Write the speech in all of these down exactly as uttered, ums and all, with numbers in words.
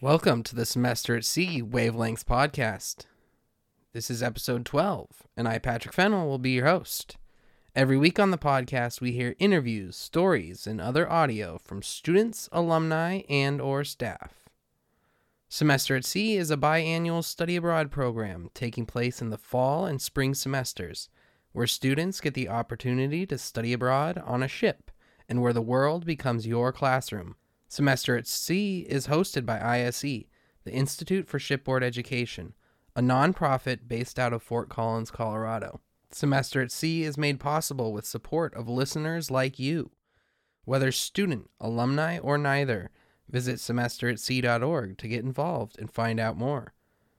Welcome to the Semester at Sea Wavelengths podcast. This is episode twelve, and I, Patrick Fennell, will be your host. Every week on the podcast, we hear interviews, stories, and other audio from students, alumni, and or staff. Semester at Sea is a biannual study abroad program taking place in the fall and spring semesters, where students get the opportunity to study abroad on a ship, and where the world becomes your classroom. Semester at Sea is hosted by I S E, the Institute for Shipboard Education, a nonprofit based out of Fort Collins, Colorado. Semester at Sea is made possible with support of listeners like you. Whether student, alumni, or neither, visit semester at sea dot org to get involved and find out more.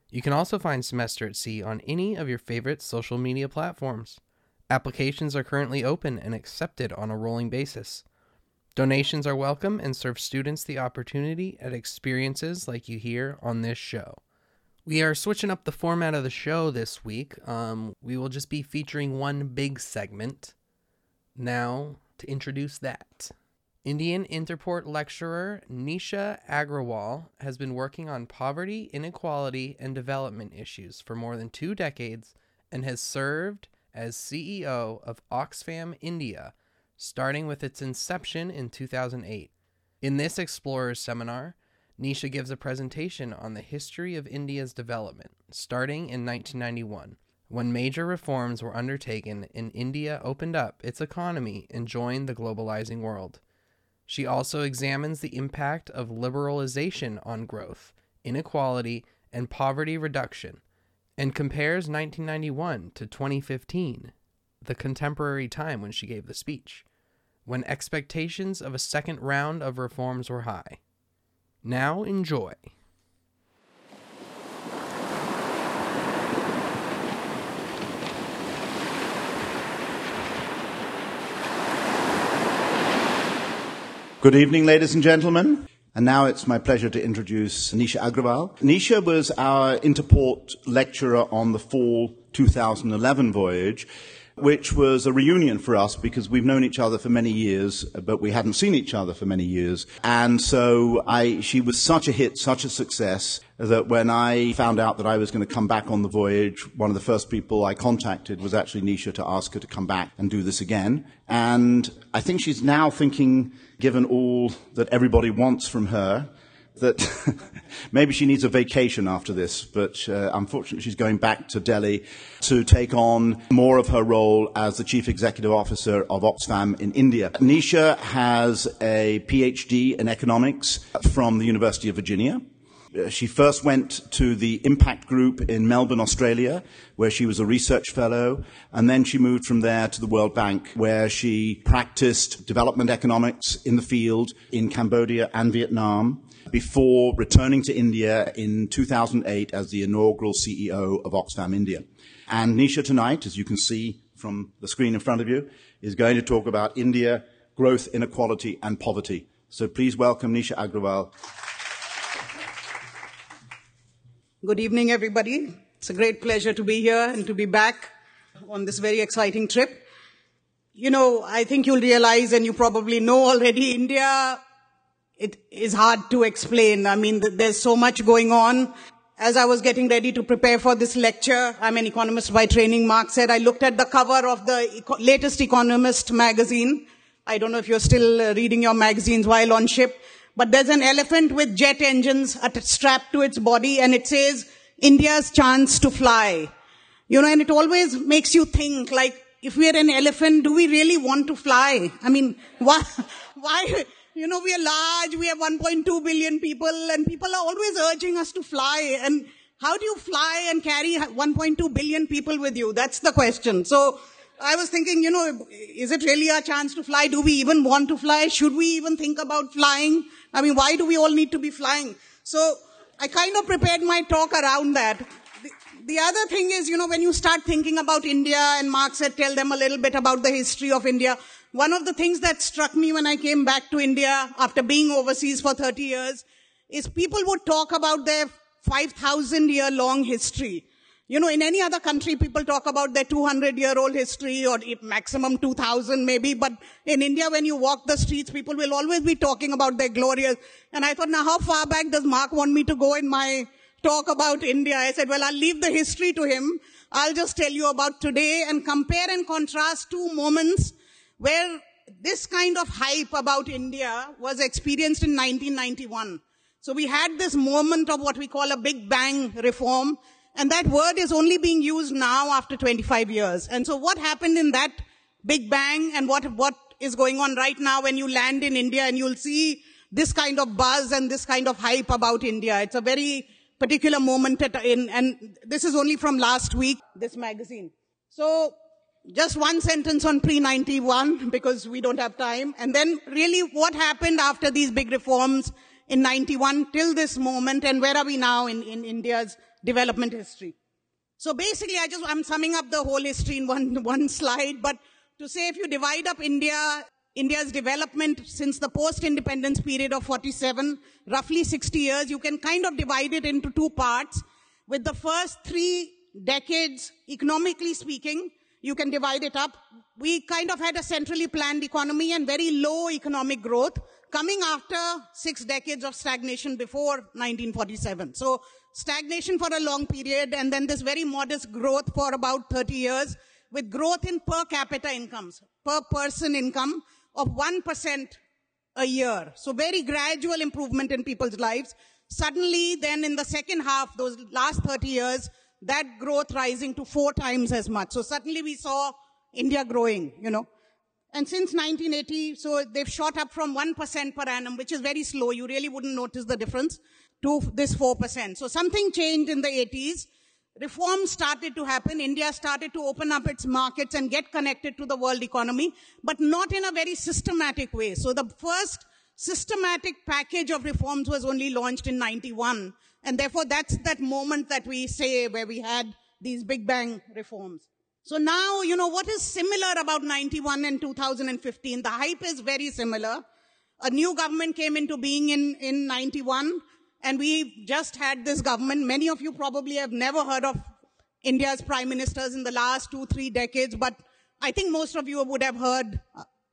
You can also find Semester at Sea on any of your favorite social media platforms. Applications are currently open and accepted on a rolling basis. Donations are welcome and serve students the opportunity at experiences like you hear on this show. We are switching up the format of the show this week. Um, we will just be featuring one big segment. Now, to introduce that. Indian Interport lecturer Nisha Agrawal has been working on poverty, inequality, and development issues for more than two decades and has served as C E O of Oxfam India, starting with its inception in two thousand eight. In this Explorers seminar, Nisha gives a presentation on the history of India's development, starting in nineteen ninety-one, when major reforms were undertaken and India opened up its economy and joined the globalizing world. She also examines the impact of liberalization on growth, inequality, and poverty reduction, and compares nineteen ninety-one to twenty fifteen, the contemporary time when she gave the speech, when expectations of a second round of reforms were high. Now enjoy. Good evening, ladies and gentlemen. And now it's my pleasure to introduce Nisha Agrawal. Nisha was our Interport lecturer on the fall two thousand eleven voyage, which was a reunion for us because we've known each other for many years, but we hadn't seen each other for many years. And so I, she was such a hit, such a success, that when I found out that I was going to come back on the voyage, one of the first people I contacted was actually Nisha to ask her to come back and do this again. And I think she's now thinking, given all that everybody wants from her, that maybe she needs a vacation after this, but uh, unfortunately she's going back to Delhi to take on more of her role as the Chief Executive Officer of Oxfam in India. Nisha has a P H D in economics from the University of Virginia. She first went to the Impact Group in Melbourne, Australia, where she was a research fellow, and then she moved from there to the World Bank, where she practiced development economics in the field in Cambodia and Vietnam, before returning to India in two thousand eight as the inaugural C E O of Oxfam India. And Nisha tonight, as you can see from the screen in front of you, is going to talk about India, growth, inequality, and poverty. So please welcome Nisha Agrawal. Good evening, everybody. It's a great pleasure to be here and to be back on this very exciting trip. You know, I think you'll realize, and you probably know already, India, it is hard to explain. I mean, there's so much going on. As I was getting ready to prepare for this lecture, I'm an economist by training, Mark said, I looked at the cover of the latest Economist magazine. I don't know if you're still reading your magazines while on ship, but there's an elephant with jet engines strapped to its body, and it says, India's chance to fly. You know, and it always makes you think, like, if we're an elephant, do we really want to fly? I mean, why? why You know, we are large, we have one point two billion people, and people are always urging us to fly. And how do you fly and carry one point two billion people with you? That's the question. So I was thinking, you know, is it really our chance to fly? Do we even want to fly? Should we even think about flying? I mean, why do we all need to be flying? So I kind of prepared my talk around that. The other thing is, you know, when you start thinking about India, and Mark said, tell them a little bit about the history of India. One of the things that struck me when I came back to India after being overseas for thirty years is people would talk about their five thousand year long history. You know, in any other country, people talk about their two hundred year old history or maximum two thousand maybe. But in India, when you walk the streets, people will always be talking about their glorious. And I thought, now how far back does Mark want me to go in my talk about India? I said, well, I'll leave the history to him. I'll just tell you about today and compare and contrast two moments where this kind of hype about India was experienced in nineteen ninety-one. So we had this moment of what we call a Big Bang reform, and that word is only being used now after twenty-five years. And so what happened in that Big Bang and what, what is going on right now when you land in India, and you'll see this kind of buzz and this kind of hype about India. It's a very particular moment at, in, and this is only from last week, this magazine. So just one sentence on pre ninety-one, because we don't have time. And then really what happened after these big reforms in ninety-one till this moment, and where are we now in, in India's development history? So basically, I just, I'm summing up the whole history in one, one slide, but to say if you divide up India, India's development since the post-independence period of forty-seven, roughly sixty years, you can kind of divide it into two parts. With the first three decades, economically speaking, you can divide it up. We kind of had a centrally planned economy and very low economic growth coming after six decades of stagnation before nineteen forty-seven. So stagnation for a long period, and then this very modest growth for about thirty years, with growth in per capita incomes, per person income of one percent a year. So very gradual improvement in people's lives. Suddenly then in the second half, those last thirty years, that growth rising to four times as much. So suddenly we saw India growing, you know. And since nineteen eighty, so they've shot up from one percent per annum, which is very slow. You really wouldn't notice the difference, to this four percent. So something changed in the eighties. Reforms started to happen. India started to open up its markets and get connected to the world economy, but not in a very systematic way. So the first systematic package of reforms was only launched in ninety-one. And therefore, that's that moment that we say where we had these Big Bang reforms. So now, you know, what is similar about ninety-one and two thousand fifteen? The hype is very similar. A new government came into being in, in ninety-one, and we just had this government. Many of you probably have never heard of India's prime ministers in the last two, three decades, but I think most of you would have heard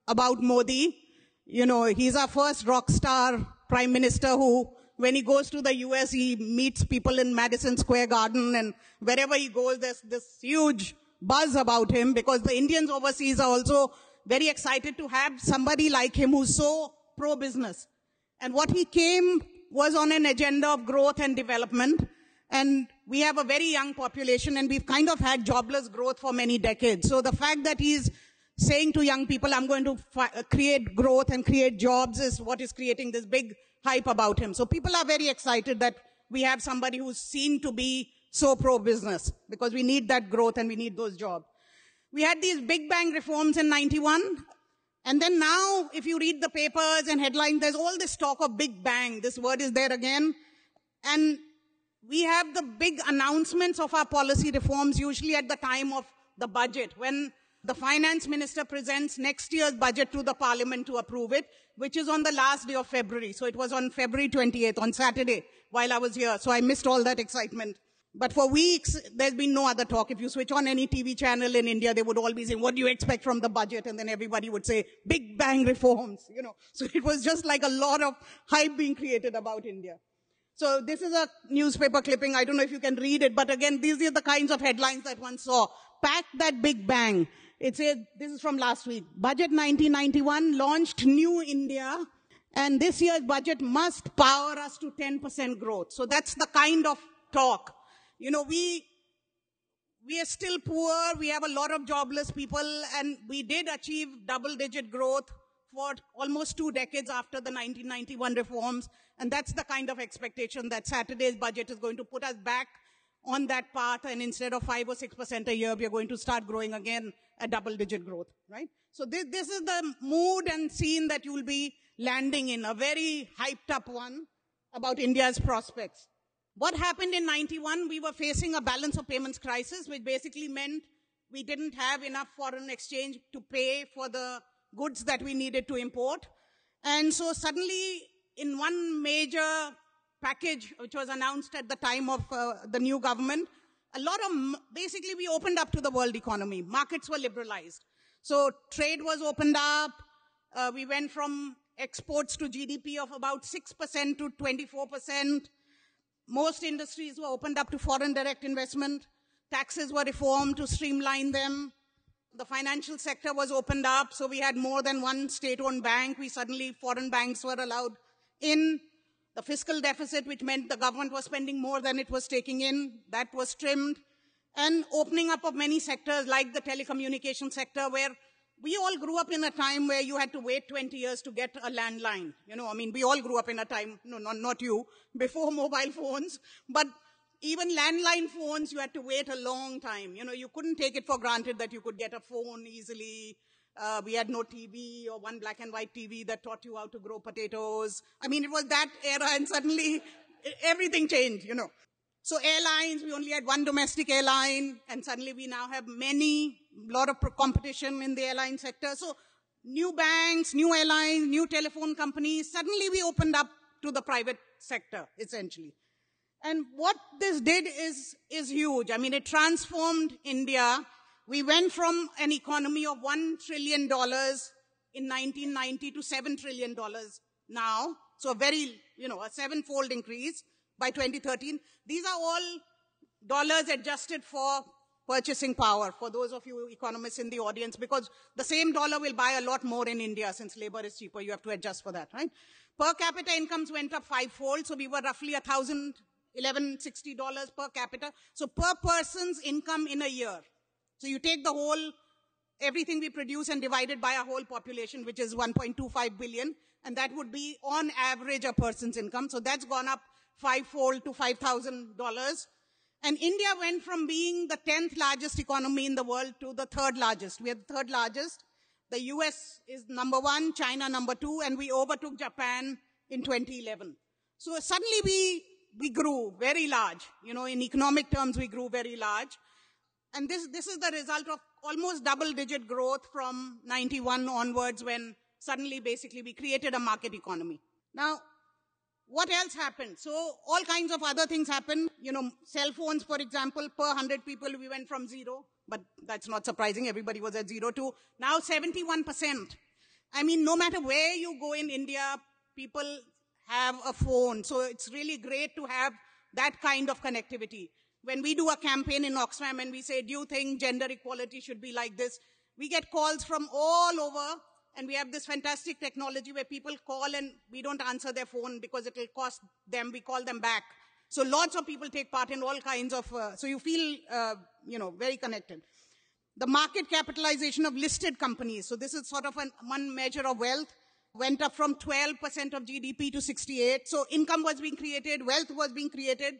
about Modi. You know, he's our first rock star prime minister who, when he goes to the U S, he meets people in Madison Square Garden, and wherever he goes, there's this huge buzz about him, because the Indians overseas are also very excited to have somebody like him who's so pro-business. And what he came was on an agenda of growth and development. And we have a very young population, and we've kind of had jobless growth for many decades. So the fact that he's saying to young people, I'm going to create growth and create jobs, is what is creating this big hype about him. So people are very excited that we have somebody who's seen to be so pro-business, because we need that growth and we need those jobs. We had these Big Bang reforms in ninety-one. And then now, if you read the papers and headlines, there's all this talk of Big Bang. This word is there again. And we have the big announcements of our policy reforms usually at the time of the budget, when the finance minister presents next year's budget to the parliament to approve it, which is on the last day of February. So it was on February twenty-eighth, on Saturday, while I was here. So I missed all that excitement. But for weeks, there's been no other talk. If you switch on any T V channel in India, they would all be saying, what do you expect from the budget? And then everybody would say, Big Bang reforms, you know. So it was just like a lot of hype being created about India. So this is a newspaper clipping. I don't know if you can read it, but again, these are the kinds of headlines that one saw. Pack that Big Bang. It says, this is from last week, budget nineteen ninety-one launched New India, and this year's budget must power us to ten percent growth. So that's the kind of talk. You know, we, we are still poor, we have a lot of jobless people, and we did achieve double-digit growth for almost two decades after the nineteen ninety-one reforms, and that's the kind of expectation that Saturday's budget is going to put us back on that path, and instead of five or six percent a year, we are going to start growing again at double-digit growth, right? So this, this is the mood and scene that you'll be landing in, a very hyped-up one about India's prospects. What happened in ninety-one, we were facing a balance of payments crisis, which basically meant we didn't have enough foreign exchange to pay for the goods that we needed to import. And so suddenly, in one major package, which was announced at the time of uh, the new government, a lot of, basically we opened up to the world economy. Markets were liberalized. So trade was opened up. Uh, we went from exports to G D P of about six percent to twenty-four percent. Most industries were opened up to foreign direct investment. Taxes were reformed to streamline them. The financial sector was opened up, so we had more than one state-owned bank. We suddenly, foreign banks were allowed in. The fiscal deficit, which meant the government was spending more than it was taking in, that was trimmed. And opening up of many sectors, like the telecommunication sector, where we all grew up in a time where you had to wait twenty years to get a landline. You know, I mean, we all grew up in a time, no, no, not you, before mobile phones, but even landline phones, you had to wait a long time. You know, you couldn't take it for granted that you could get a phone easily. Uh, we had no T V or one black and white T V that taught you how to grow potatoes. I mean, it was that era, and suddenly everything changed, you know. So airlines, we only had one domestic airline, and suddenly we now have many, a lot of competition in the airline sector. So new banks, new airlines, new telephone companies, suddenly we opened up to the private sector, essentially. And what this did is, is huge. I mean, it transformed India. We went from an economy of one trillion dollars in nineteen ninety to seven trillion dollars now. So a very, you know, a seven-fold increase by twenty thirteen. These are all dollars adjusted for purchasing power, for those of you economists in the audience, because the same dollar will buy a lot more in India since labor is cheaper. You have to adjust for that, right? Per capita incomes went up five-fold, so we were roughly one thousand dollars eleven sixty dollars per capita. So per person's income in a year. So you take the whole, everything we produce and divide it by our whole population, which is one point two five billion. And that would be on average a person's income. So that's gone up fivefold to five thousand dollars. And India went from being the tenth largest economy in the world to the third largest. We are the third largest. The U S is number one, China number two, and we overtook Japan in twenty eleven. So suddenly we... We grew very large. You know, in economic terms, we grew very large. And this, this is the result of almost double-digit growth from ninety-one onwards, when suddenly, basically, we created a market economy. Now, what else happened? So, all kinds of other things happened. You know, cell phones, for example, per one hundred people, we went from zero. But that's not surprising. Everybody was at zero to now seventy-one percent. I mean, no matter where you go in India, people have a phone. So it's really great to have that kind of connectivity. When we do a campaign in Oxfam and we say, do you think gender equality should be like this? We get calls from all over, and we have this fantastic technology where people call and we don't answer their phone because it will cost them. We call them back. So lots of people take part in all kinds of, uh, so you feel, uh, you know, very connected. The market capitalization of listed companies. So this is sort of an, one measure of wealth. Went up from twelve percent of G D P to sixty-eight. So income was being created, wealth was being created.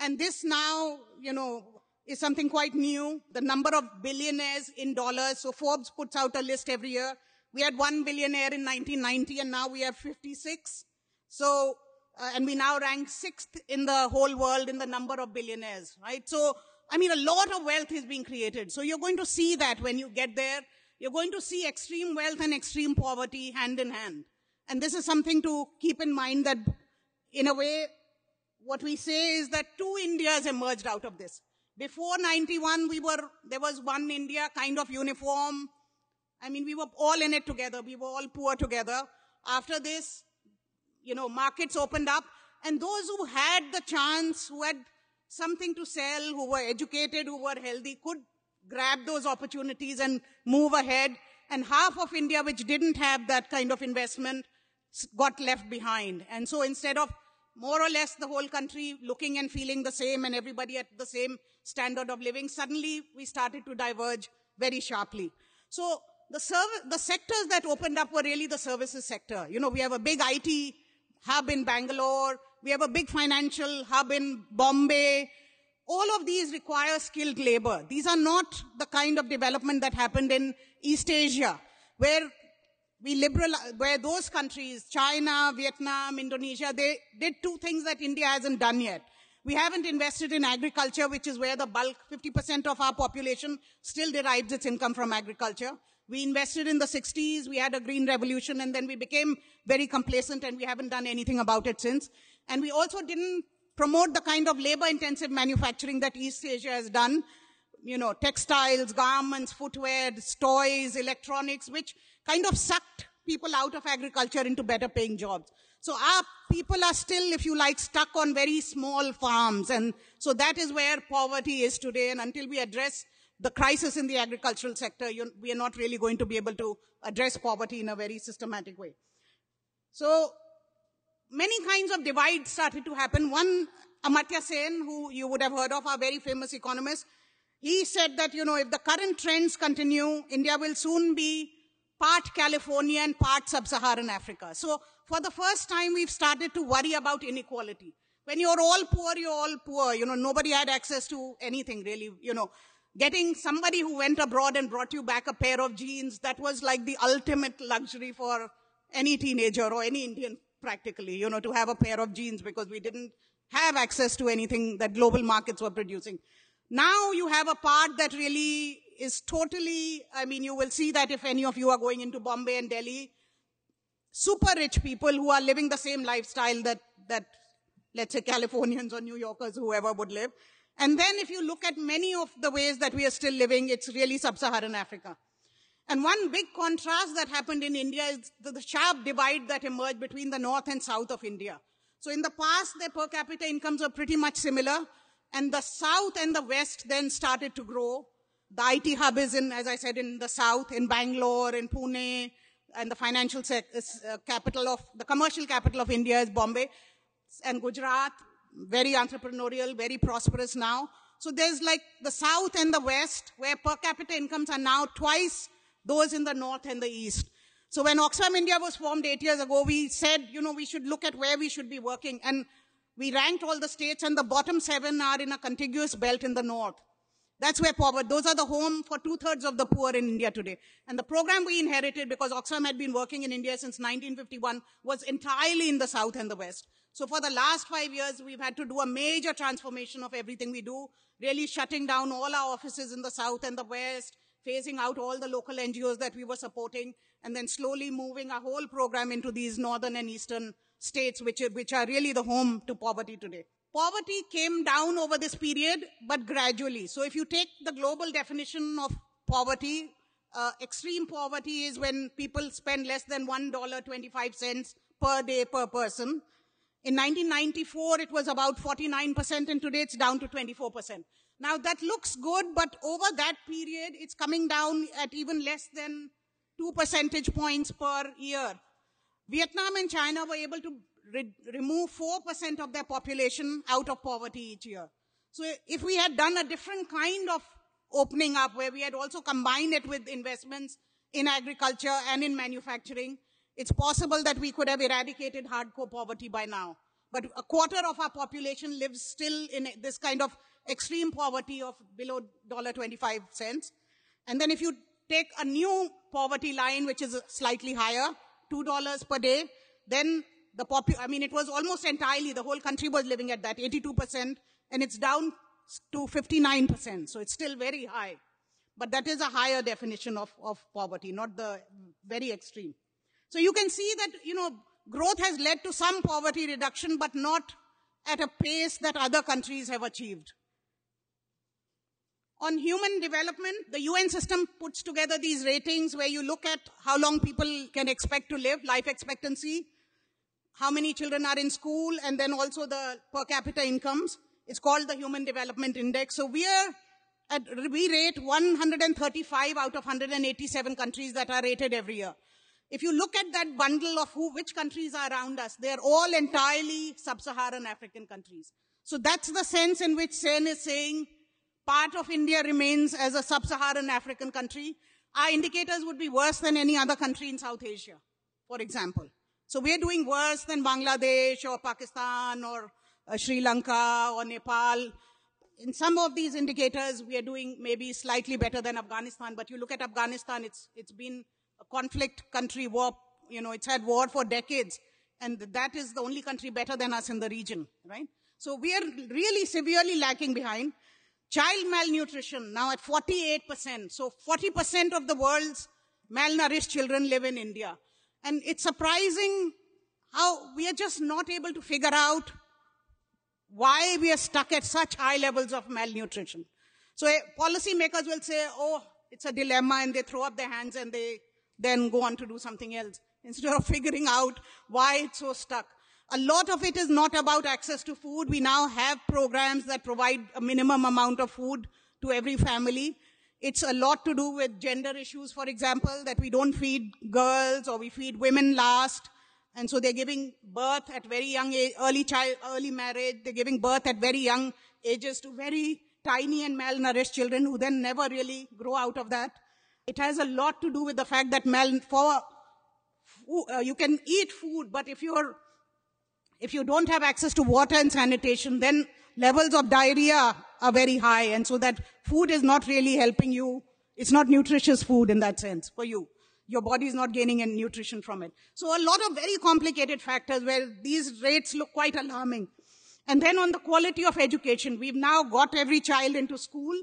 And this now, you know, is something quite new. The number of billionaires in dollars. So Forbes puts out a list every year. We had one billionaire in nineteen ninety, and now we have fifty-six. So, uh, and we now rank sixth in the whole world in the number of billionaires, right? So, I mean, a lot of wealth is being created. So you're going to see that when you get there. You're going to see extreme wealth and extreme poverty hand in hand. And this is something to keep in mind, that in a way, what we say is that two Indias emerged out of this. Before ninety-one, we were, there was one India, kind of uniform. I mean, we were all in it together. We were all poor together. After this, you know, markets opened up. And those who had the chance, who had something to sell, who were educated, who were healthy, could grab those opportunities and move ahead. And half of India, which didn't have that kind of investment, got left behind. And so instead of more or less the whole country looking and feeling the same and everybody at the same standard of living, suddenly we started to diverge very sharply. So the, the sectors that opened up were really the services sector. You know, we have a big I T hub in Bangalore. We have a big financial hub in Bombay. All of these require skilled labor. These are not the kind of development that happened in East Asia, where we liberalize, where those countries, China, Vietnam, Indonesia, they did two things that India hasn't done yet. We haven't invested in agriculture, which is where the bulk, fifty percent of our population still derives its income from agriculture. We invested in the sixties, we had a green revolution, and then we became very complacent, and we haven't done anything about it since. And we also didn't promote the kind of labor-intensive manufacturing that East Asia has done, you know, textiles, garments, footwear, toys, electronics, which kind of sucked people out of agriculture into better-paying jobs. So our people are still, if you like, stuck on very small farms. And so that is where poverty is today. And until we address the crisis in the agricultural sector, you, we are not really going to be able to address poverty in a very systematic way. So many kinds of divides started to happen. One, Amartya Sen, who you would have heard of, our very famous economist, he said that, you know, if the current trends continue, India will soon be part California and part sub-Saharan Africa. So for the first time, we've started to worry about inequality. When you're all poor, you're all poor. You know, nobody had access to anything, really. You know, getting somebody who went abroad and brought you back a pair of jeans, that was like the ultimate luxury for any teenager or any Indian, practically, you know, to have a pair of jeans, because we didn't have access to anything that global markets were producing. Now you have a part that really is totally, I mean, you will see that if any of you are going into Bombay and Delhi, super rich people who are living the same lifestyle that, that let's say, Californians or New Yorkers, whoever would live. And then if you look at many of the ways that we are still living, it's really sub-Saharan Africa. And one big contrast that happened in India is the, the sharp divide that emerged between the north and south of India. So in the past, their per capita incomes were pretty much similar, and the south and the west then started to grow. The I T hub is in, as I said, in the south, in Bangalore, in Pune, and the financial uh, capital of, the commercial capital of India is Bombay, and Gujarat, very entrepreneurial, very prosperous now. So there's like the south and the west, where per capita incomes are now twice those in the north and the east. So when Oxfam India was formed eight years ago, we said, you know, we should look at where we should be working. And we ranked all the states, and the bottom seven are in a contiguous belt in the north. That's where poverty, those are the home for two-thirds of the poor in India today. And the program we inherited, because Oxfam had been working in India since nineteen fifty-one, was entirely in the south and the west. So for the last five years, we've had to do a major transformation of everything we do, really shutting down all our offices in the south and the west, phasing out all the local N G Os that we were supporting, and then slowly moving our whole program into these northern and eastern states, which are, which are really the home to poverty today. Poverty came down over this period, but gradually. So if you take the global definition of poverty, uh, extreme poverty is when people spend less than one dollar and twenty-five cents per day per person. In nineteen ninety-four, it was about forty-nine percent, and today it's down to twenty-four percent. Now, that looks good, but over that period, it's coming down at even less than two percentage points per year. Vietnam and China were able to re- remove four percent of their population out of poverty each year. So if we had done a different kind of opening up, where we had also combined it with investments in agriculture and in manufacturing, it's possible that we could have eradicated hardcore poverty by now. But a quarter of our population lives still in this kind of extreme poverty of below one dollar and twenty-five cents. And then if you take a new poverty line, which is slightly higher, two dollars per day, then the popu I mean, it was almost entirely, the whole country was living at that, eighty-two percent, and it's down to fifty-nine percent. So it's still very high. But that is a higher definition of, of poverty, not the very extreme. So you can see that, you know, growth has led to some poverty reduction, but not at a pace that other countries have achieved. On human development, the U N system puts together these ratings where you look at how long people can expect to live, life expectancy, how many children are in school, and then also the per capita incomes. It's called the Human Development Index. So we are at, we rate one hundred thirty-five out of one hundred eighty-seven countries that are rated every year. If you look at that bundle of who, which countries are around us, they're all entirely sub-Saharan African countries. So that's the sense in which Sen is saying, part of India remains as a sub-Saharan African country. Our indicators would be worse than any other country in South Asia, for example. So we're doing worse than Bangladesh or Pakistan or uh, Sri Lanka or Nepal. In some of these indicators, we are doing maybe slightly better than Afghanistan, but you look at Afghanistan, it's, it's been a conflict country, war, you know, it's had war for decades, and that is the only country better than us in the region, right? So we are really severely lacking behind. Child malnutrition, now at forty-eight percent. So forty percent of the world's malnourished children live in India. And it's surprising how we are just not able to figure out why we are stuck at such high levels of malnutrition. So uh, policymakers will say, oh, it's a dilemma, and they throw up their hands and they then go on to do something else, instead of figuring out why it's so stuck. A lot of it is not about access to food. We now have programs that provide a minimum amount of food to every family. It's a lot to do with gender issues, for example, that we don't feed girls or we feed women last. And so they're giving birth at very young age, early child, early marriage. They're giving birth at very young ages to very tiny and malnourished children who then never really grow out of that. It has a lot to do with the fact that mal for, uh, you can eat food, but if you're, if you don't have access to water and sanitation, then levels of diarrhea are very high, and so that food is not really helping you. It's not nutritious food in that sense for you. Your body is not gaining any nutrition from it. So a lot of very complicated factors where these rates look quite alarming. And then on the quality of education, we've now got every child into school,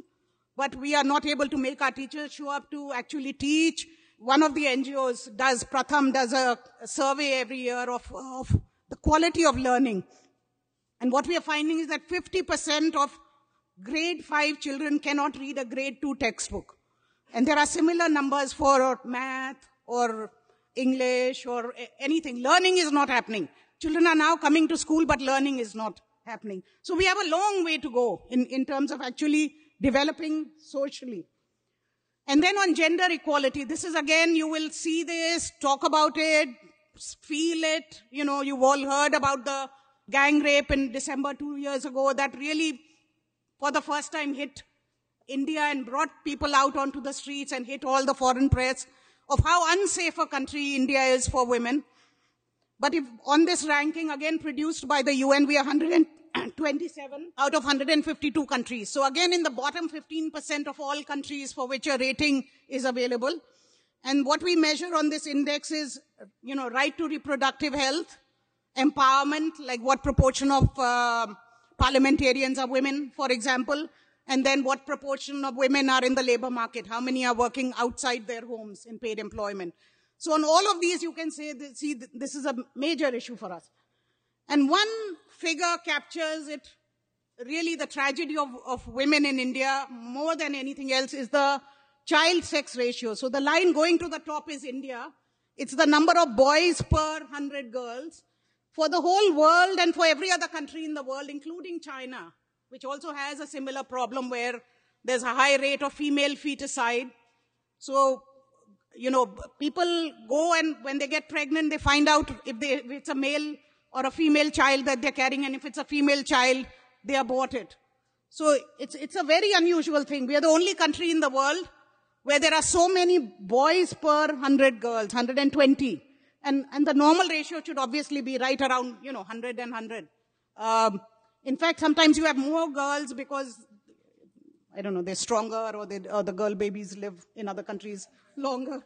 but we are not able to make our teachers show up to actually teach. One of the N G Os does, Pratham does a, a survey every year of, of the quality of learning. And what we are finding is that fifty percent of grade five children cannot read a grade two textbook. And there are similar numbers for math or English or anything. Learning is not happening. Children are now coming to school, but learning is not happening. So we have a long way to go in, in terms of actually developing socially. And then on gender equality, this is again, you will see this, talk about it, feel it. You know, you've all heard about the gang rape in December two years ago that really, for the first time, hit India and brought people out onto the streets and hit all the foreign press of how unsafe a country India is for women. But if on this ranking, again produced by the U N, we are one hundred twenty-seven out of one hundred fifty-two countries. So again, in the bottom fifteen percent of all countries for which a rating is available. And what we measure on this index is, you know, right to reproductive health, empowerment, like what proportion of uh, parliamentarians are women, for example, and then what proportion of women are in the labor market, how many are working outside their homes in paid employment. So on all of these, you can say, that, see, this is a major issue for us. And one figure captures it, really the tragedy of, of women in India more than anything else is the child-sex ratio. So the line going to the top is India. It's the number of boys per one hundred girls. For the whole world and for every other country in the world, including China, which also has a similar problem where there's a high rate of female feticide. So, you know, people go and when they get pregnant, they find out if, they, if it's a male or a female child that they're carrying, and if it's a female child, they abort it. So it's, it's a very unusual thing. We are the only country in the world where there are so many boys per one hundred girls, one hundred twenty. And, and the normal ratio should obviously be right around, you know, one hundred and one hundred. Um, in fact, sometimes you have more girls because, I don't know, they're stronger or, they, or the girl babies live in other countries longer.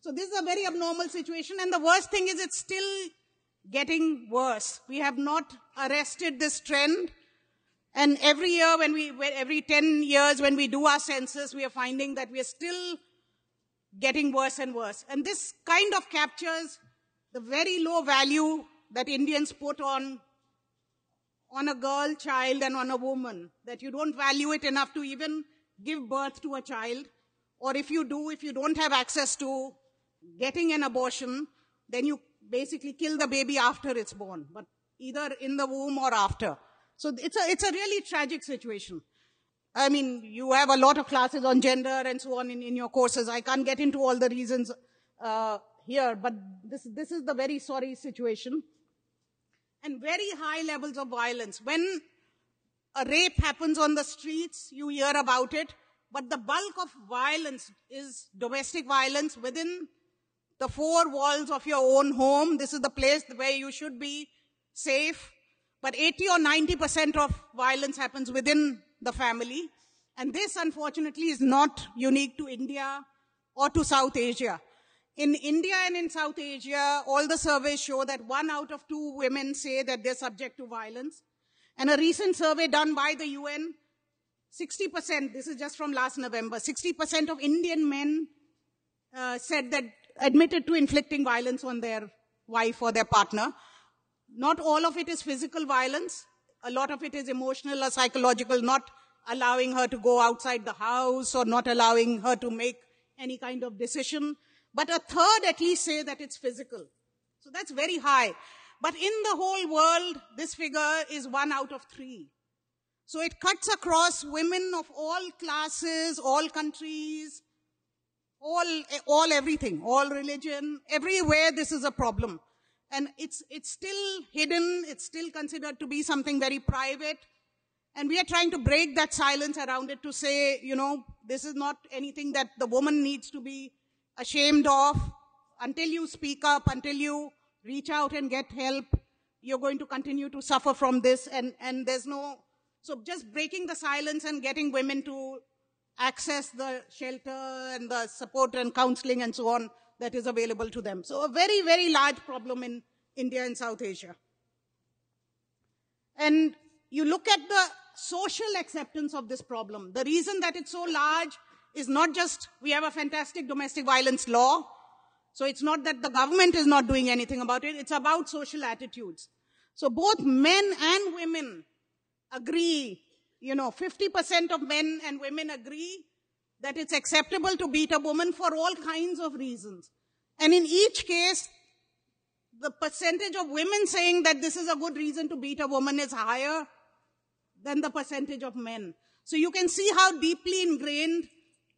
So this is a very abnormal situation. And the worst thing is it's still getting worse. We have not arrested this trend. And every year, when we, every ten years when we do our census, we are finding that we are still getting worse and worse. And this kind of captures the very low value that Indians put on, on a girl child and on a woman, that you don't value it enough to even give birth to a child. Or if you do, if you don't have access to getting an abortion, then you basically kill the baby after it's born, but either in the womb or after. So it's a, it's a really tragic situation. I mean, you have a lot of classes on gender and so on in, in your courses. I can't get into all the reasons uh, here, but this, this is the very sorry situation. And very high levels of violence. When a rape happens on the streets, you hear about it, but the bulk of violence is domestic violence within the four walls of your own home. This is the place where you should be safe. But eighty or ninety percent of violence happens within the family. And this, unfortunately, is not unique to India or to South Asia. In India and in South Asia, all the surveys show that one out of two women say that they're subject to violence. And a recent survey done by the U N, sixty percent, this is just from last November, sixty percent of Indian men uh, said that admitted to inflicting violence on their wife or their partner. Not all of it is physical violence. A lot of it is emotional or psychological, not allowing her to go outside the house or not allowing her to make any kind of decision. But a third at least say that it's physical. So that's very high. But in the whole world, this figure is one out of three. So it cuts across women of all classes, all countries, all, all everything, all religion. Everywhere this is a problem. And it's, it's still hidden. It's still considered to be something very private. And we are trying to break that silence around it to say, you know, this is not anything that the woman needs to be ashamed of. Until you speak up, until you reach out and get help, you're going to continue to suffer from this. And, and there's no... So just breaking the silence and getting women to access the shelter and the support and counseling and so on that is available to them. So a very, very large problem in India and South Asia. And you look at the social acceptance of this problem. The reason that it's so large is not just we have a fantastic domestic violence law. So it's not that the government is not doing anything about it. It's about social attitudes. So both men and women agree, you know, fifty percent of men and women agree that it's acceptable to beat a woman for all kinds of reasons. And in each case, the percentage of women saying that this is a good reason to beat a woman is higher than the percentage of men. So you can see how deeply ingrained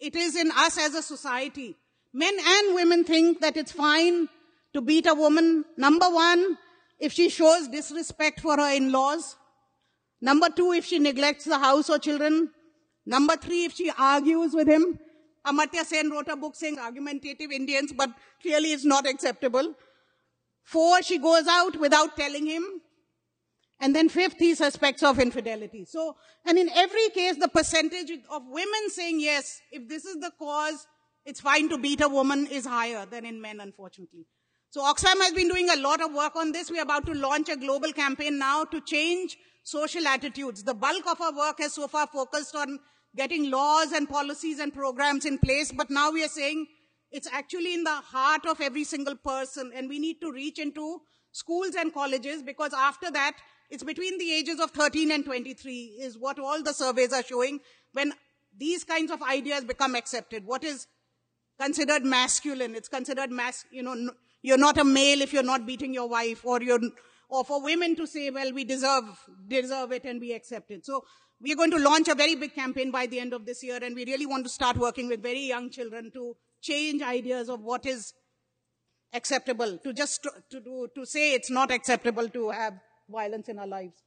it is in us as a society. Men and women think that it's fine to beat a woman, number one, if she shows disrespect for her in-laws. Number two, if she neglects the house or children. Number three, if she argues with him. Amartya Sen wrote a book saying argumentative Indians, but clearly it's not acceptable. Four, she goes out without telling him. And then fifth, he suspects of infidelity. So, and in every case, the percentage of women saying, yes, if this is the cause, it's fine to beat a woman is higher than in men, unfortunately. So Oxfam has been doing a lot of work on this. We're about to launch a global campaign now to change social attitudes. The bulk of our work has so far focused on getting laws and policies and programs in place, but now we are saying it's actually in the heart of every single person, and we need to reach into schools and colleges, because after that, it's between the ages of thirteen and twenty-three is what all the surveys are showing, when these kinds of ideas become accepted. What is considered masculine? It's considered, mas- you know, you're not a male if you're not beating your wife, or you're... or for women to say, well, we deserve, deserve it and we accept it. So we're going to launch a very big campaign by the end of this year, and we really want to start working with very young children to change ideas of what is acceptable, to just to, to, to say it's not acceptable to have violence in our lives.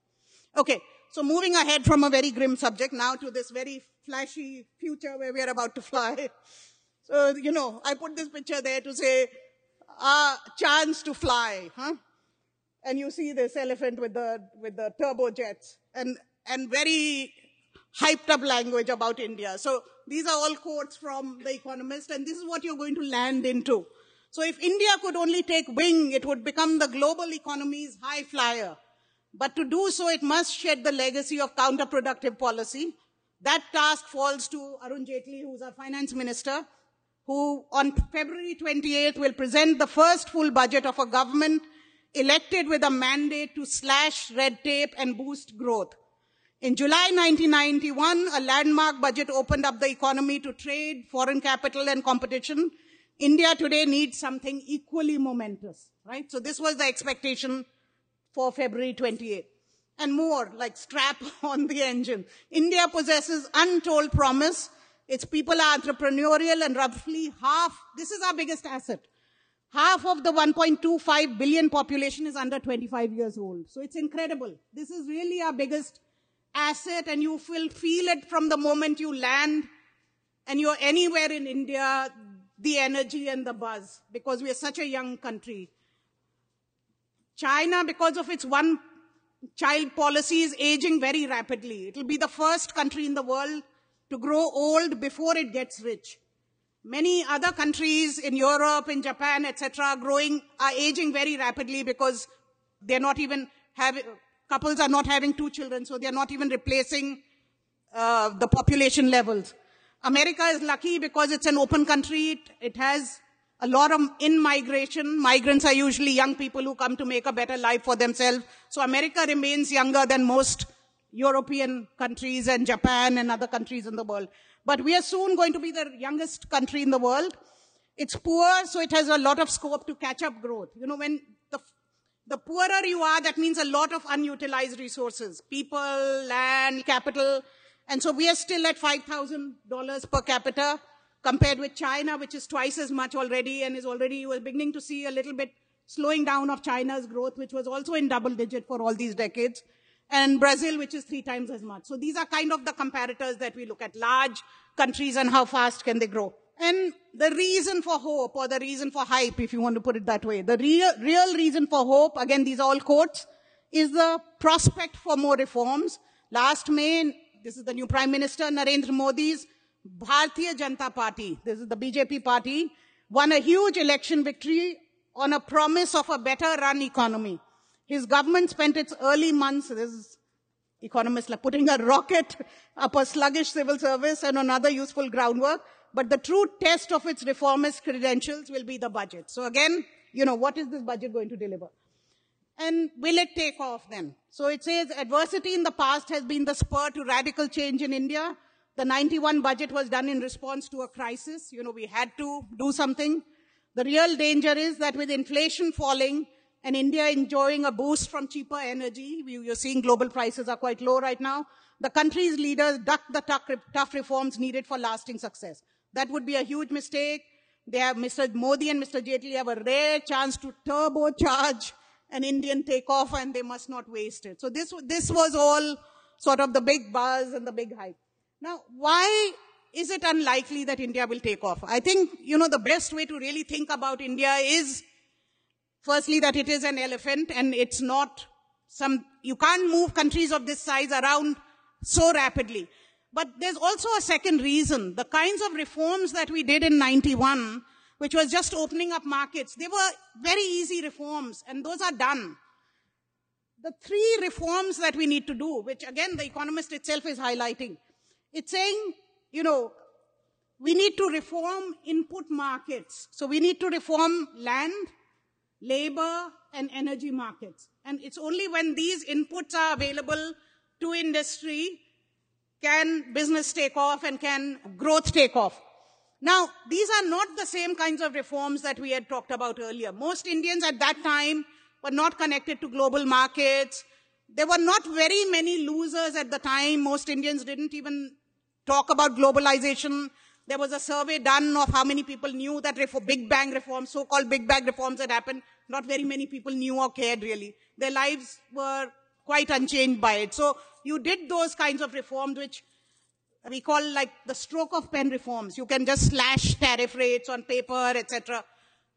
Okay, so moving ahead from a very grim subject now to this very flashy future where we're about to fly. So, you know, I put this picture there to say, our chance to fly, huh? And you see this elephant with the with the turbojets and and very hyped up language about India. So these are all quotes from The Economist, and this is what you're going to land into. So if India could only take wing, it would become the global economy's high flyer. But to do so, it must shed the legacy of counterproductive policy. That task falls to Arun Jaitley, who's our finance minister, who on February twenty-eighth will present the first full budget of a government elected with a mandate to slash red tape and boost growth. In July nineteen ninety-one, a landmark budget opened up the economy to trade, foreign capital, and competition. India today needs something equally momentous, right? So this was the expectation for February twenty-eighth. And more, like strap on the engine. India possesses untold promise. Its people are entrepreneurial, and roughly half, this is our biggest asset. Half of the one point two five billion population is under twenty-five years old. So it's incredible. This is really our biggest asset, and you will feel it from the moment you land and you're anywhere in India, the energy and the buzz, because we are such a young country. China, because of its one-child policy, is aging very rapidly. It'll be the first country in the world to grow old before it gets rich. Many other countries in Europe, in Japan, et cetera, growing are aging very rapidly because they're not even having couples are not having two children, so they're not even replacing uh, the population levels. America is lucky because it's an open country; it, it has a lot of in-migration. Migrants are usually young people who come to make a better life for themselves. So America remains younger than most European countries and Japan and other countries in the world. But we are soon going to be the youngest country in the world. It's poor, so it has a lot of scope to catch up growth. You know, when the, the poorer you are, that means a lot of unutilized resources, people, land, capital. And so we are still at five thousand dollars per capita, compared with China, which is twice as much already, and is already, you are beginning to see a little bit slowing down of China's growth, which was also in double digit for all these decades, and Brazil, which is three times as much. So these are kind of the comparators that we look at, large countries and how fast can they grow. And the reason for hope, or the reason for hype, if you want to put it that way, the real, real reason for hope, again, these are all quotes, is the prospect for more reforms. Last May, this is the new Prime Minister, Narendra Modi's Bhartiya Janata Party, this is the B J P party, won a huge election victory on a promise of a better run economy. His government spent its early months, this is Economist, like putting a rocket up a sluggish civil service and another useful groundwork. But the true test of its reformist credentials will be the budget. So again, you know, what is this budget going to deliver? And will it take off then? So it says adversity in the past has been the spur to radical change in India. The ninety-one budget was done in response to a crisis. You know, we had to do something. The real danger is that with inflation falling and India enjoying a boost from cheaper energy, we, you're seeing global prices are quite low right now, the country's leaders duck the tough reforms needed for lasting success. That would be a huge mistake. They have Mister Modi and Mister Jaitley have a rare chance to turbocharge an Indian takeoff, and they must not waste it. So this, this was all sort of the big buzz and the big hype. Now, why is it unlikely that India will take off? I think, you know, the best way to really think about India is, firstly, that it is an elephant and it's not some, you can't move countries of this size around so rapidly. But there's also a second reason. The kinds of reforms that we did in ninety-one, which was just opening up markets, they were very easy reforms and those are done. The three reforms that we need to do, which again, the Economist itself is highlighting, it's saying, you know, we need to reform input markets. So we need to reform land, labor, and energy markets. And it's only when these inputs are available to industry can business take off and can growth take off. Now, these are not the same kinds of reforms that we had talked about earlier. Most Indians at that time were not connected to global markets. There were not very many losers at the time. Most Indians didn't even talk about globalization. There was a survey done of how many people knew that Big Bang reforms, so-called Big Bang reforms had happened. Not very many people knew or cared really. Their lives were quite unchanged by it. So you did those kinds of reforms which we call like the stroke of pen reforms. You can just slash tariff rates on paper, et cetera.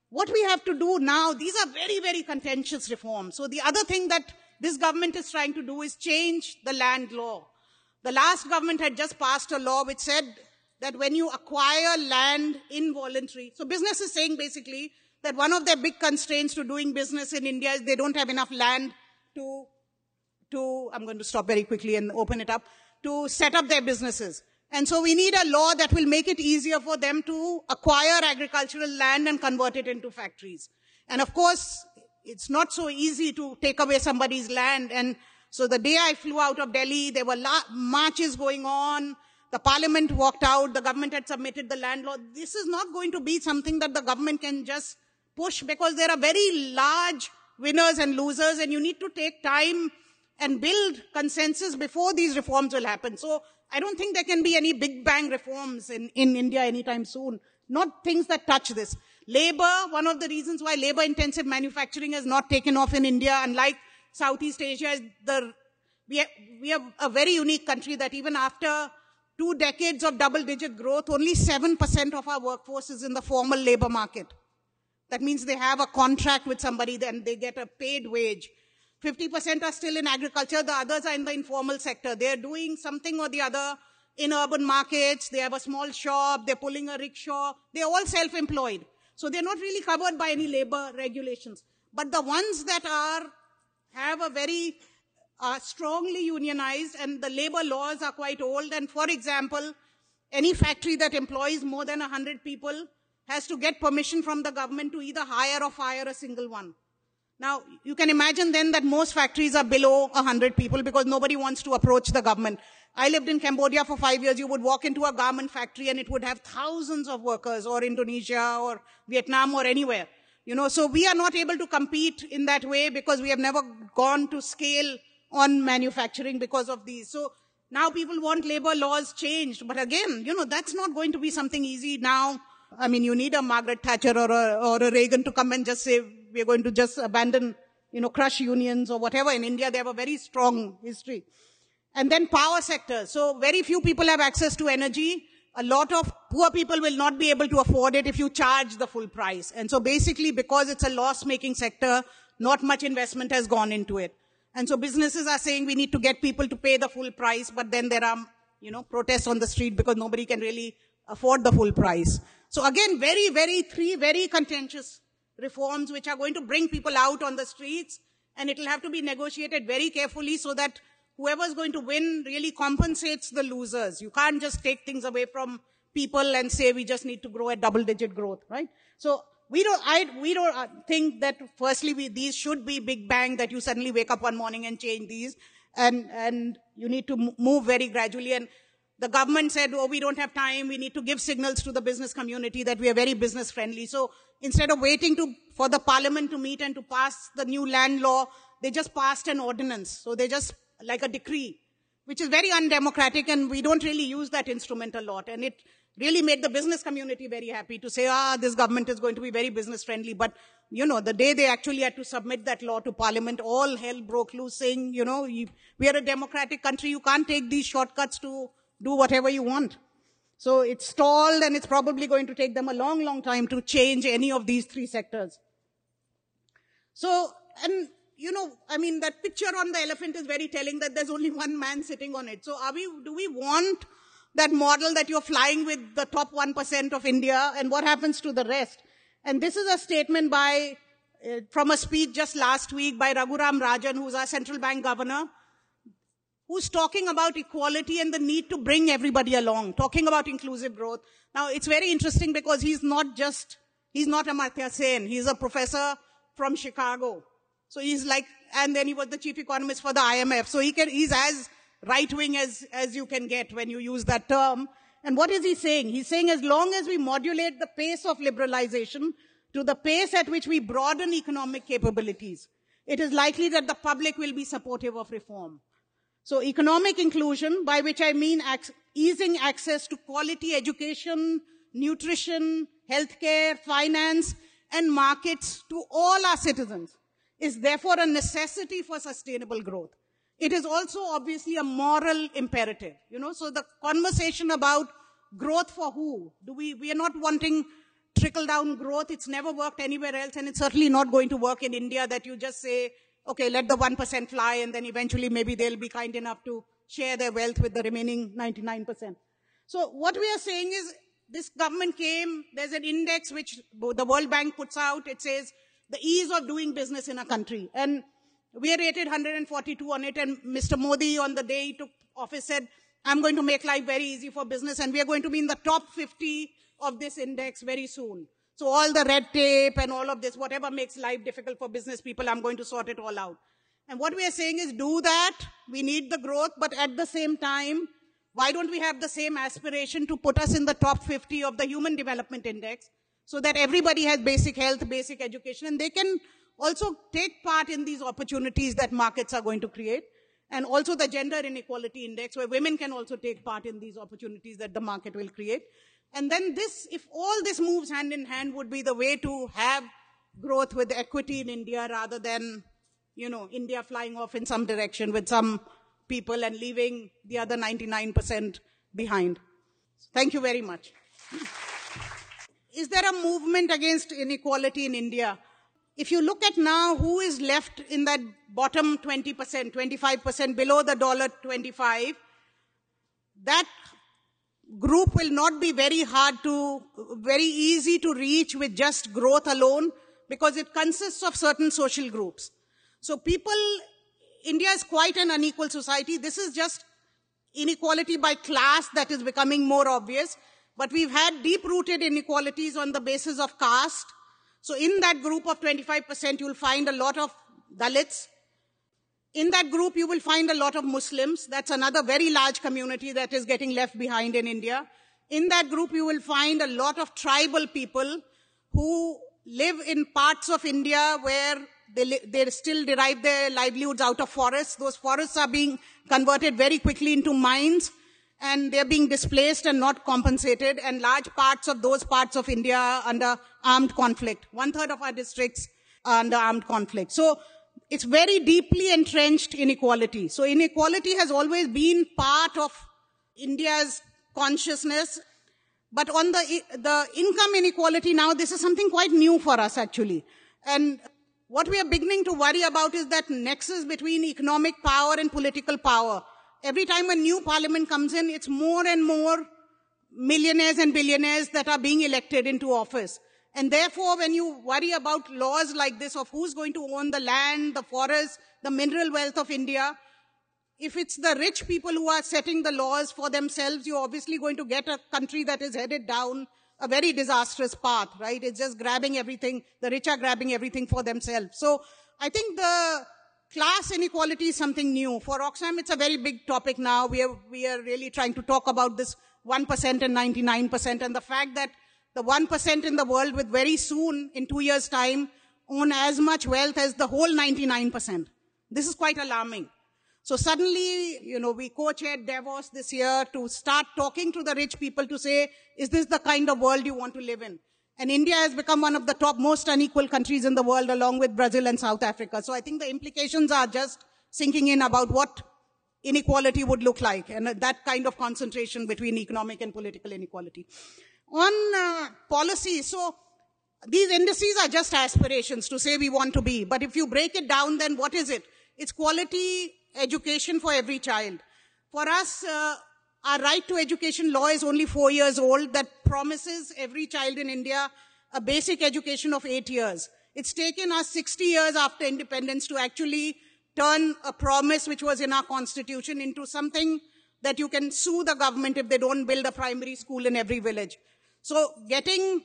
What we have to do now, these are very, very contentious reforms. So the other thing that this government is trying to do is change the land law. The last government had just passed a law which said that when you acquire land involuntary, so business is saying basically that one of their big constraints to doing business in India is they don't have enough land to, to I'm going to stop very quickly and open it up, to set up their businesses. And so we need a law that will make it easier for them to acquire agricultural land and convert it into factories. And of course, it's not so easy to take away somebody's land. And so the day I flew out of Delhi, there were marches going on. The parliament walked out. The government had submitted the land law. This is not going to be something that the government can just push because there are very large winners and losers and you need to take time and build consensus before these reforms will happen. So I don't think there can be any big bang reforms in, in India anytime soon. Not things that touch this. Labor, one of the reasons why labor-intensive manufacturing has not taken off in India, unlike Southeast Asia, is the, we, we are a very unique country that even after two decades of double-digit growth, only seven percent of our workforce is in the formal labor market. That means they have a contract with somebody and they get a paid wage. fifty percent are still in agriculture, the others are in the informal sector. They are doing something or the other in urban markets, they have a small shop, they're pulling a rickshaw, they're all self-employed. So they're not really covered by any labor regulations. But the ones that are, have a very, are strongly unionized and the labor laws are quite old. And for example, any factory that employs more than one hundred people has to get permission from the government to either hire or fire a single one. Now, you can imagine then that most factories are below one hundred people because nobody wants to approach the government. I lived in Cambodia for five years. You would walk into a garment factory and it would have thousands of workers, or Indonesia or Vietnam or anywhere. You know, so we are not able to compete in that way because we have never gone to scale on manufacturing because of these. So now people want labor laws changed. But again, you know, that's not going to be something easy now. I mean, you need a Margaret Thatcher or a, or a Reagan to come and just say, we're going to just abandon, you know, crush unions or whatever. In India, they have a very strong history. And then power sector. So very few people have access to energy. A lot of poor people will not be able to afford it if you charge the full price. And so basically, because it's a loss-making sector, not much investment has gone into it. And so businesses are saying we need to get people to pay the full price, but then there are, you know, protests on the street because nobody can really afford the full price. So again, very, very, three very contentious reforms which are going to bring people out on the streets, and it will have to be negotiated very carefully so that whoever's going to win really compensates the losers. You can't just take things away from people and say we just need to grow at double-digit growth, right? So we don't, I, we don't think that firstly we, these should be big bang, that you suddenly wake up one morning and change these, and, and you need to move very gradually. And the government said, oh, we don't have time. We need to give signals to the business community that we are very business friendly. So instead of waiting to, for the parliament to meet and to pass the new land law, they just passed an ordinance. So they just, like a decree, which is very undemocratic, and we don't really use that instrument a lot. And it really made the business community very happy to say, ah, this government is going to be very business friendly. But, you know, the day they actually had to submit that law to parliament, all hell broke loose saying, you know, we are a democratic country. You can't take these shortcuts to do whatever you want. So it's stalled, and it's probably going to take them a long, long time to change any of these three sectors. So, and you know, I mean, that picture on the elephant is very telling, that there's only one man sitting on it. So are we, do we want that model that you're flying with the top one percent of India, and what happens to the rest? And this is a statement by, uh, from a speech just last week by Raghuram Rajan, who's our central bank governor, who's talking about equality and the need to bring everybody along, talking about inclusive growth. Now, it's very interesting because he's not just, he's not Amartya Sen. He's a professor from Chicago. So he's like, and then he was the chief economist for the I M F. So he can, he's as right-wing as, as you can get when you use that term. And what is he saying? He's saying as long as we modulate the pace of liberalization to the pace at which we broaden economic capabilities, it is likely that the public will be supportive of reform. So economic inclusion, by which I mean ac- easing access to quality education, nutrition, healthcare, finance, and markets to all our citizens, is therefore a necessity for sustainable growth. It is also obviously a moral imperative, you know. So the conversation about growth for who? Do we, we are not wanting trickle-down growth. It's never worked anywhere else, and it's certainly not going to work in India that you just say, okay, let the one percent fly, and then eventually maybe they'll be kind enough to share their wealth with the remaining ninety-nine percent. So what we are saying is, this government came, there's an index which the World Bank puts out. It says the ease of doing business in a country. And we are rated one hundred forty-two on it, and Mister Modi, on the day he took office, said, I'm going to make life very easy for business, and we are going to be in the top fifty of this index very soon. So all the red tape and all of this, whatever makes life difficult for business people, I'm going to sort it all out. And what we are saying is, do that. We need the growth, but at the same time, why don't we have the same aspiration to put us in the top fifty of the Human Development Index, so that everybody has basic health, basic education, and they can also take part in these opportunities that markets are going to create, and also the Gender Inequality Index, where women can also take part in these opportunities that the market will create. And then this, if all this moves hand in hand, would be the way to have growth with equity in India, rather than, you know, India flying off in some direction with some people and leaving the other ninety-nine percent behind. Thank you very much. Is there a movement against inequality in India? If you look at now who is left in that bottom twenty percent, twenty-five percent below the dollar twenty-five, that group will not be very hard to, very easy to reach with just growth alone, because it consists of certain social groups. So people, India is quite an unequal society. This is just inequality by class that is becoming more obvious. But we've had deep-rooted inequalities on the basis of caste. So in that group of twenty-five percent, you'll find a lot of Dalits. In that group, you will find a lot of Muslims. That's another very large community that is getting left behind in India. In that group, you will find a lot of tribal people who live in parts of India where they, they still derive their livelihoods out of forests. Those forests are being converted very quickly into mines, and they're being displaced and not compensated, and large parts of those parts of India are under armed conflict. One-third of our districts are under armed conflict. So it's very deeply entrenched inequality. So inequality has always been part of India's consciousness. But on the, the income inequality now, this is something quite new for us, actually. And what we are beginning to worry about is that nexus between economic power and political power. Every time a new parliament comes in, it's more and more millionaires and billionaires that are being elected into office. And therefore, when you worry about laws like this of who's going to own the land, the forests, the mineral wealth of India, if it's the rich people who are setting the laws for themselves, you're obviously going to get a country that is headed down a very disastrous path, right? It's just grabbing everything. The rich are grabbing everything for themselves. So I think the class inequality is something new. For Oxfam, it's a very big topic now. We are, we are really trying to talk about this one percent and ninety-nine percent, and the fact that the one percent in the world with very soon, in two years' time, own as much wealth as the whole ninety-nine percent. This is quite alarming. So suddenly, you know, we co-chaired Davos this year to start talking to the rich people to say, is this the kind of world you want to live in? And India has become one of the top most unequal countries in the world, along with Brazil and South Africa. So I think the implications are just sinking in about what inequality would look like, and that kind of concentration between economic and political inequality. On uh, policy, so these indices are just aspirations to say we want to be. But if you break it down, then what is it? It's quality education for every child. For us, uh, our right to education law is only four years old. That promises every child in India a basic education of eight years. It's taken us sixty years after independence to actually turn a promise which was in our constitution into something that you can sue the government if they don't build a primary school in every village. So getting,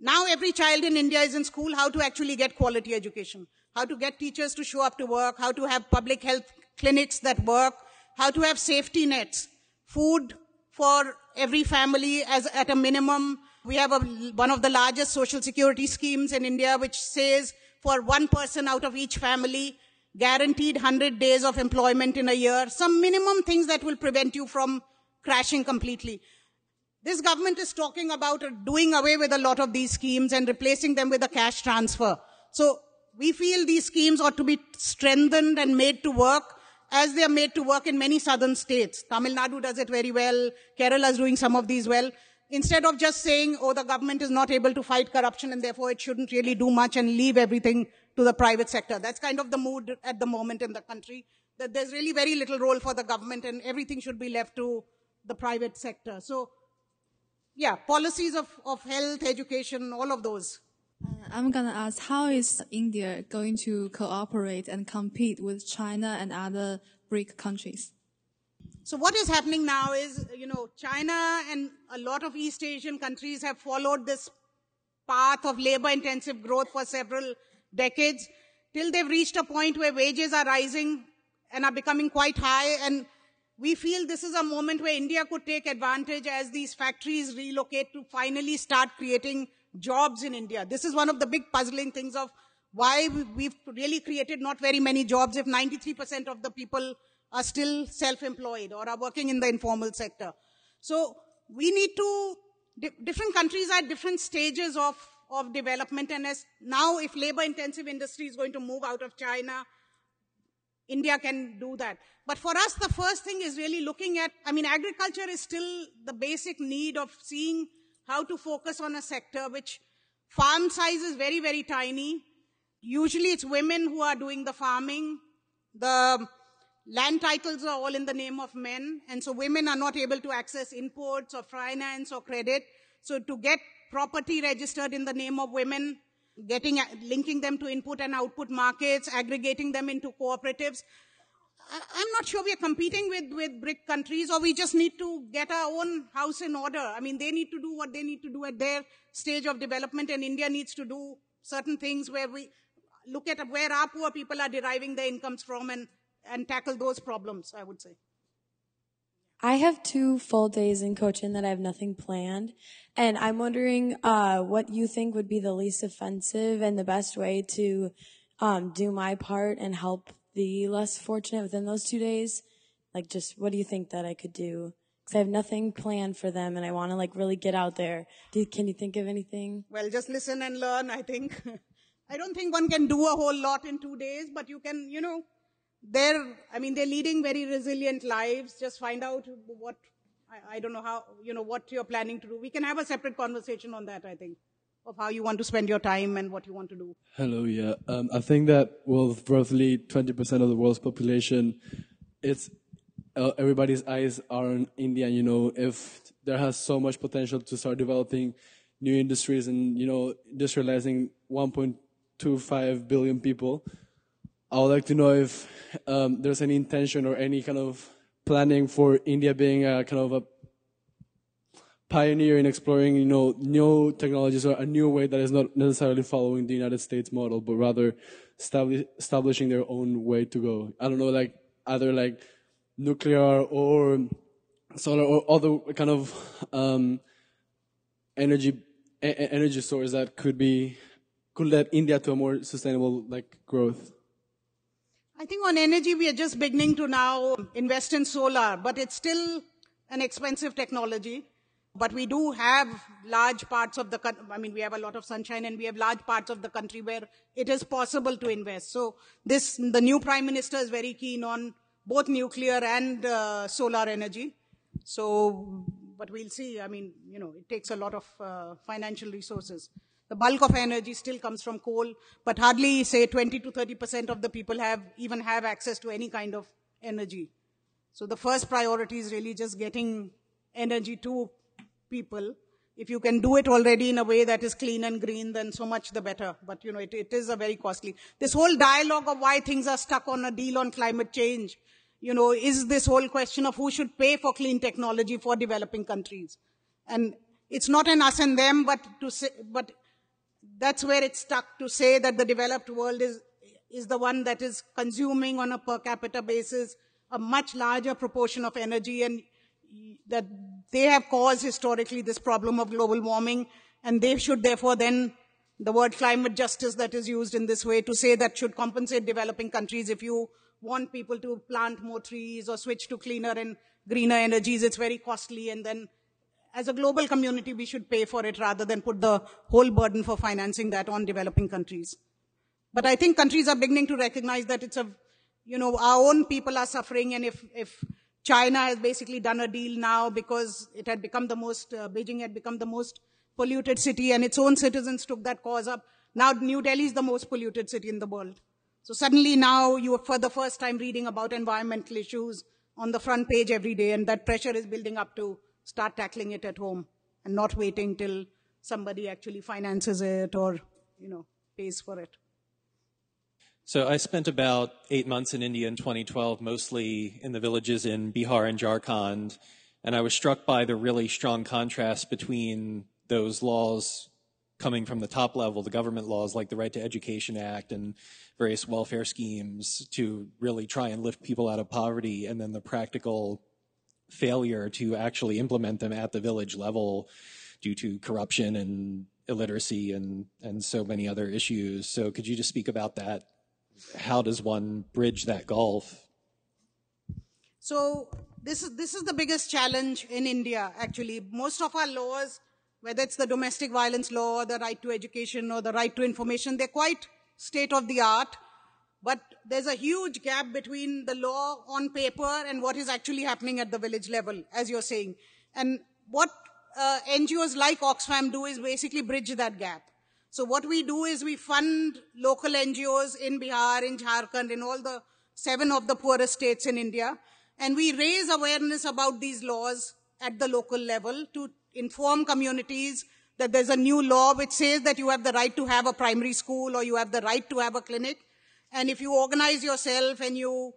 now every child in India is in school, how to actually get quality education, how to get teachers to show up to work, how to have public health clinics that work, how to have safety nets. Food for every family as at a minimum. We have a, one of the largest social security schemes in India, which says for one person out of each family, guaranteed one hundred days of employment in a year. Some minimum things that will prevent you from crashing completely. This government is talking about doing away with a lot of these schemes and replacing them with a cash transfer. So we feel these schemes ought to be strengthened and made to work, as they are made to work in many southern states. Tamil Nadu does it very well. Kerala is doing some of these well. Instead of just saying, oh, the government is not able to fight corruption and therefore it shouldn't really do much and leave everything to the private sector. That's kind of the mood at the moment in the country, that there's really very little role for the government and everything should be left to the private sector. So, yeah, policies of, of health, education, all of those. I'm going to ask, how is India going to cooperate and compete with China and other BRIC countries? So what is happening now is, you know, China and a lot of East Asian countries have followed this path of labor-intensive growth for several decades, till they've reached a point where wages are rising and are becoming quite high. And we feel this is a moment where India could take advantage as these factories relocate to finally start creating jobs in India. This is one of the big puzzling things of why we've really created not very many jobs if ninety-three percent of the people are still self-employed or are working in the informal sector. So we need to, different countries are at different stages of, of development, and as now if labor-intensive industry is going to move out of China, India can do that. But for us, the first thing is really looking at, I mean, agriculture is still the basic need of seeing how to focus on a sector which farm size is very, very tiny. Usually it's women who are doing the farming. The land titles are all in the name of men. And so women are not able to access imports or finance or credit. So to get property registered in the name of women, getting linking them to input and output markets, aggregating them into cooperatives. I, I'm not sure we are competing with, with BRIC countries, or we just need to get our own house in order. I mean, they need to do what they need to do at their stage of development, and India needs to do certain things where we look at where our poor people are deriving their incomes from and, and tackle those problems, I would say. I have two full days in Cochin that I have nothing planned, and I'm wondering uh, what you think would be the least offensive and the best way to um, do my part and help the less fortunate within those two days. Like, just what do you think that I could do? Because I have nothing planned for them, and I want to, like, really get out there. Do you, can you think of anything? Well, just listen and learn, I think. I don't think one can do a whole lot in two days, but you can, you know, They're, I mean, they're leading very resilient lives. Just find out what, I, I don't know how, you know, what you're planning to do. We can have a separate conversation on that, I think, of how you want to spend your time and what you want to do. Hello, yeah. Um, I think that, well, roughly twenty percent of the world's population, it's, uh, everybody's eyes are on India. You know, if there has so much potential to start developing new industries and, you know, industrializing one point two five billion people, I would like to know if um, there's any intention or any kind of planning for India being a kind of a pioneer in exploring, you know, new technologies or a new way that is not necessarily following the United States model, but rather establish, establishing their own way to go. I don't know, like either like nuclear or solar or other kind of um, energy a energy source that could be could lead India to a more sustainable like growth. I think on energy, we are just beginning to now invest in solar, but it's still an expensive technology. But we do have large parts of the country, I mean, we have a lot of sunshine and we have large parts of the country where it is possible to invest. So this, the new Prime Minister is very keen on both nuclear and uh, solar energy. So, but we'll see. I mean, you know, it takes a lot of uh, financial resources. The bulk of energy still comes from coal, but hardly, say, twenty to thirty percent of the people have even have access to any kind of energy. So the first priority is really just getting energy to people. If you can do it already in a way that is clean and green, then so much the better. But, you know, it, it is a very costly. This whole dialogue of why things are stuck on a deal on climate change, you know, is this whole question of who should pay for clean technology for developing countries. And it's not an us and them, but to say, but that's where it's stuck to say that the developed world is, is the one that is consuming on a per capita basis a much larger proportion of energy, and that they have caused historically this problem of global warming, and they should therefore then, the word climate justice that is used in this way to say that should compensate developing countries. If you want people to plant more trees or switch to cleaner and greener energies, it's very costly, and then as a global community, we should pay for it rather than put the whole burden for financing that on developing countries. But I think countries are beginning to recognize that it's a, you know, our own people are suffering, and if, if China has basically done a deal now because it had become the most, uh, Beijing had become the most polluted city, and its own citizens took that cause up. Now New Delhi is the most polluted city in the world. So suddenly now you are for the first time reading about environmental issues on the front page every day, and that pressure is building up to start tackling it at home and not waiting till somebody actually finances it or, you know, pays for it. So I spent about eight months in India in twenty twelve, mostly in the villages in Bihar and Jharkhand, and I was struck by the really strong contrast between those laws coming from the top level, the government laws like the Right to Education Act and various welfare schemes to really try and lift people out of poverty, and then the practical failure to actually implement them at the village level due to corruption and illiteracy and, and so many other issues. So could you just speak about that? How does one bridge that gulf? So this is, this is the biggest challenge in India, actually. Most of our laws, whether it's the domestic violence law, or the right to education, or the right to information, they're quite state-of-the-art. But there's a huge gap between the law on paper and what is actually happening at the village level, as you're saying. And what uh, N G Os like Oxfam do is basically bridge that gap. So what we do is we fund local N G Os in Bihar, in Jharkhand, in all the seven of the poorest states in India. And we raise awareness about these laws at the local level to inform communities that there's a new law which says that you have the right to have a primary school or you have the right to have a clinic. And if you organize yourself and you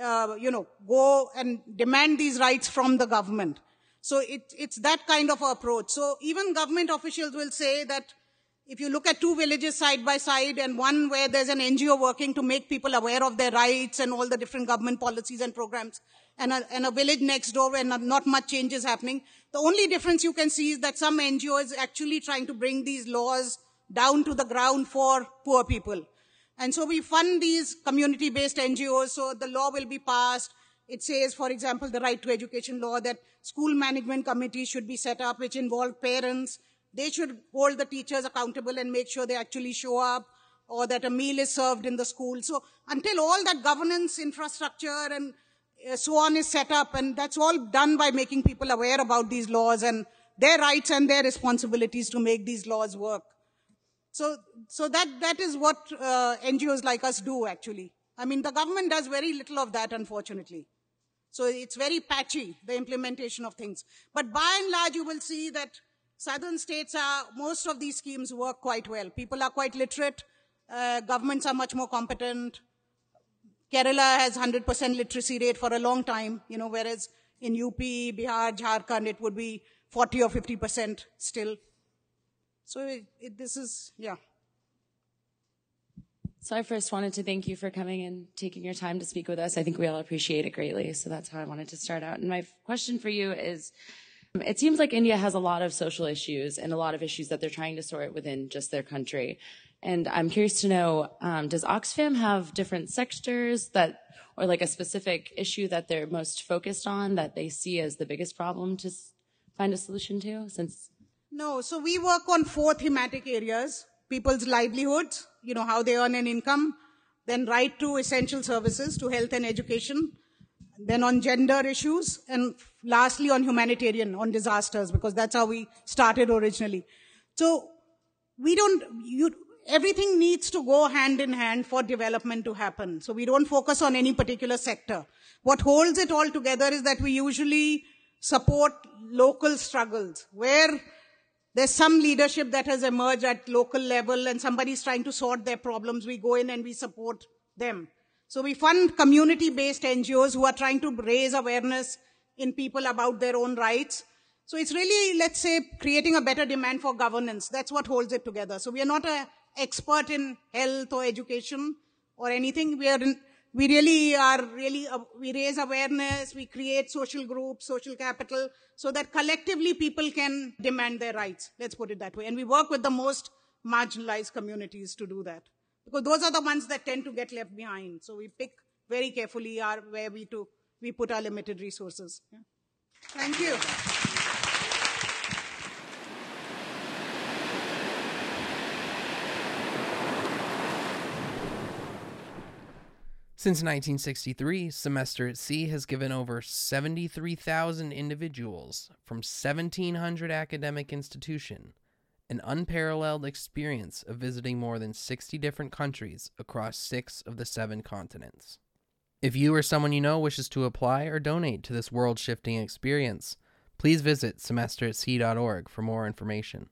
uh, you know, go and demand these rights from the government. So it, it's that kind of approach. So even government officials will say that if you look at two villages side by side and one where there's an N G O working to make people aware of their rights and all the different government policies and programs, and a, and a village next door where not, not much change is happening, the only difference you can see is that some N G O is actually trying to bring these laws down to the ground for poor people. And so we fund these community-based N G Os, so the law will be passed. It says, for example, the right to education law, that school management committees should be set up, which involve parents. They should hold the teachers accountable and make sure they actually show up, or that a meal is served in the school. So until all that governance infrastructure and so on is set up, and that's all done by making people aware about these laws and their rights and their responsibilities to make these laws work. So, so that, that is what uh, N G Os like us do, actually. I mean, the government does very little of that, unfortunately. So it's very patchy, the implementation of things. But by and large, you will see that southern states are, most of these schemes work quite well. People are quite literate. Uh, governments are much more competent. Kerala has one hundred percent literacy rate for a long time, you know, whereas in U P, Bihar, Jharkhand, it would be forty or fifty percent still. So it, it, this is, yeah. So I first wanted to thank you for coming and taking your time to speak with us. I think we all appreciate it greatly. So that's how I wanted to start out. And my question for you is, it seems like India has a lot of social issues and a lot of issues that they're trying to sort within just their country. And I'm curious to know, um, does Oxfam have different sectors that, or like a specific issue that they're most focused on that they see as the biggest problem to find a solution to? Since No, so we work on four thematic areas: people's livelihoods, you know, how they earn an income, then right to essential services, to health and education, then on gender issues, and lastly on humanitarian, on disasters, because that's how we started originally. So we don't, you, everything needs to go hand in hand for development to happen. So we don't focus on any particular sector. What holds it all together is that we usually support local struggles, where there's some leadership that has emerged at local level and somebody's trying to sort their problems. We go in and we support them. So we fund community-based N G Os who are trying to raise awareness in people about their own rights. So it's really, let's say, creating a better demand for governance. That's what holds it together. So we are not an expert in health or education or anything. We are in, we really are really, uh, we raise awareness, we create social groups, social capital, so that collectively people can demand their rights. Let's put it that way. And we work with the most marginalized communities to do that, because those are the ones that tend to get left behind. So we pick very carefully our, where we, to, we put our limited resources. Yeah. Thank you. Since nineteen sixty-three, Semester at Sea has given over seventy-three thousand individuals from seventeen hundred academic institutions an unparalleled experience of visiting more than sixty different countries across six of the seven continents. If you or someone you know wishes to apply or donate to this world-shifting experience, please visit semester at sea dot org for more information.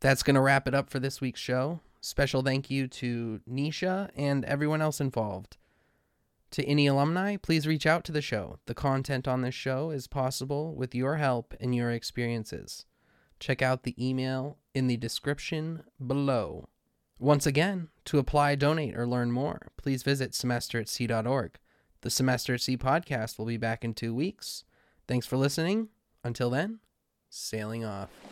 That's going to wrap it up for this week's show. Special thank you to Nisha and everyone else involved. To any alumni, please reach out to the show. The content on this show is possible with your help and your experiences. Check out the email in the description below. Once again, to apply, donate, or learn more, please visit semester at sea dot org. The Semester at Sea podcast will be back in two weeks. Thanks for listening. Until then, sailing off.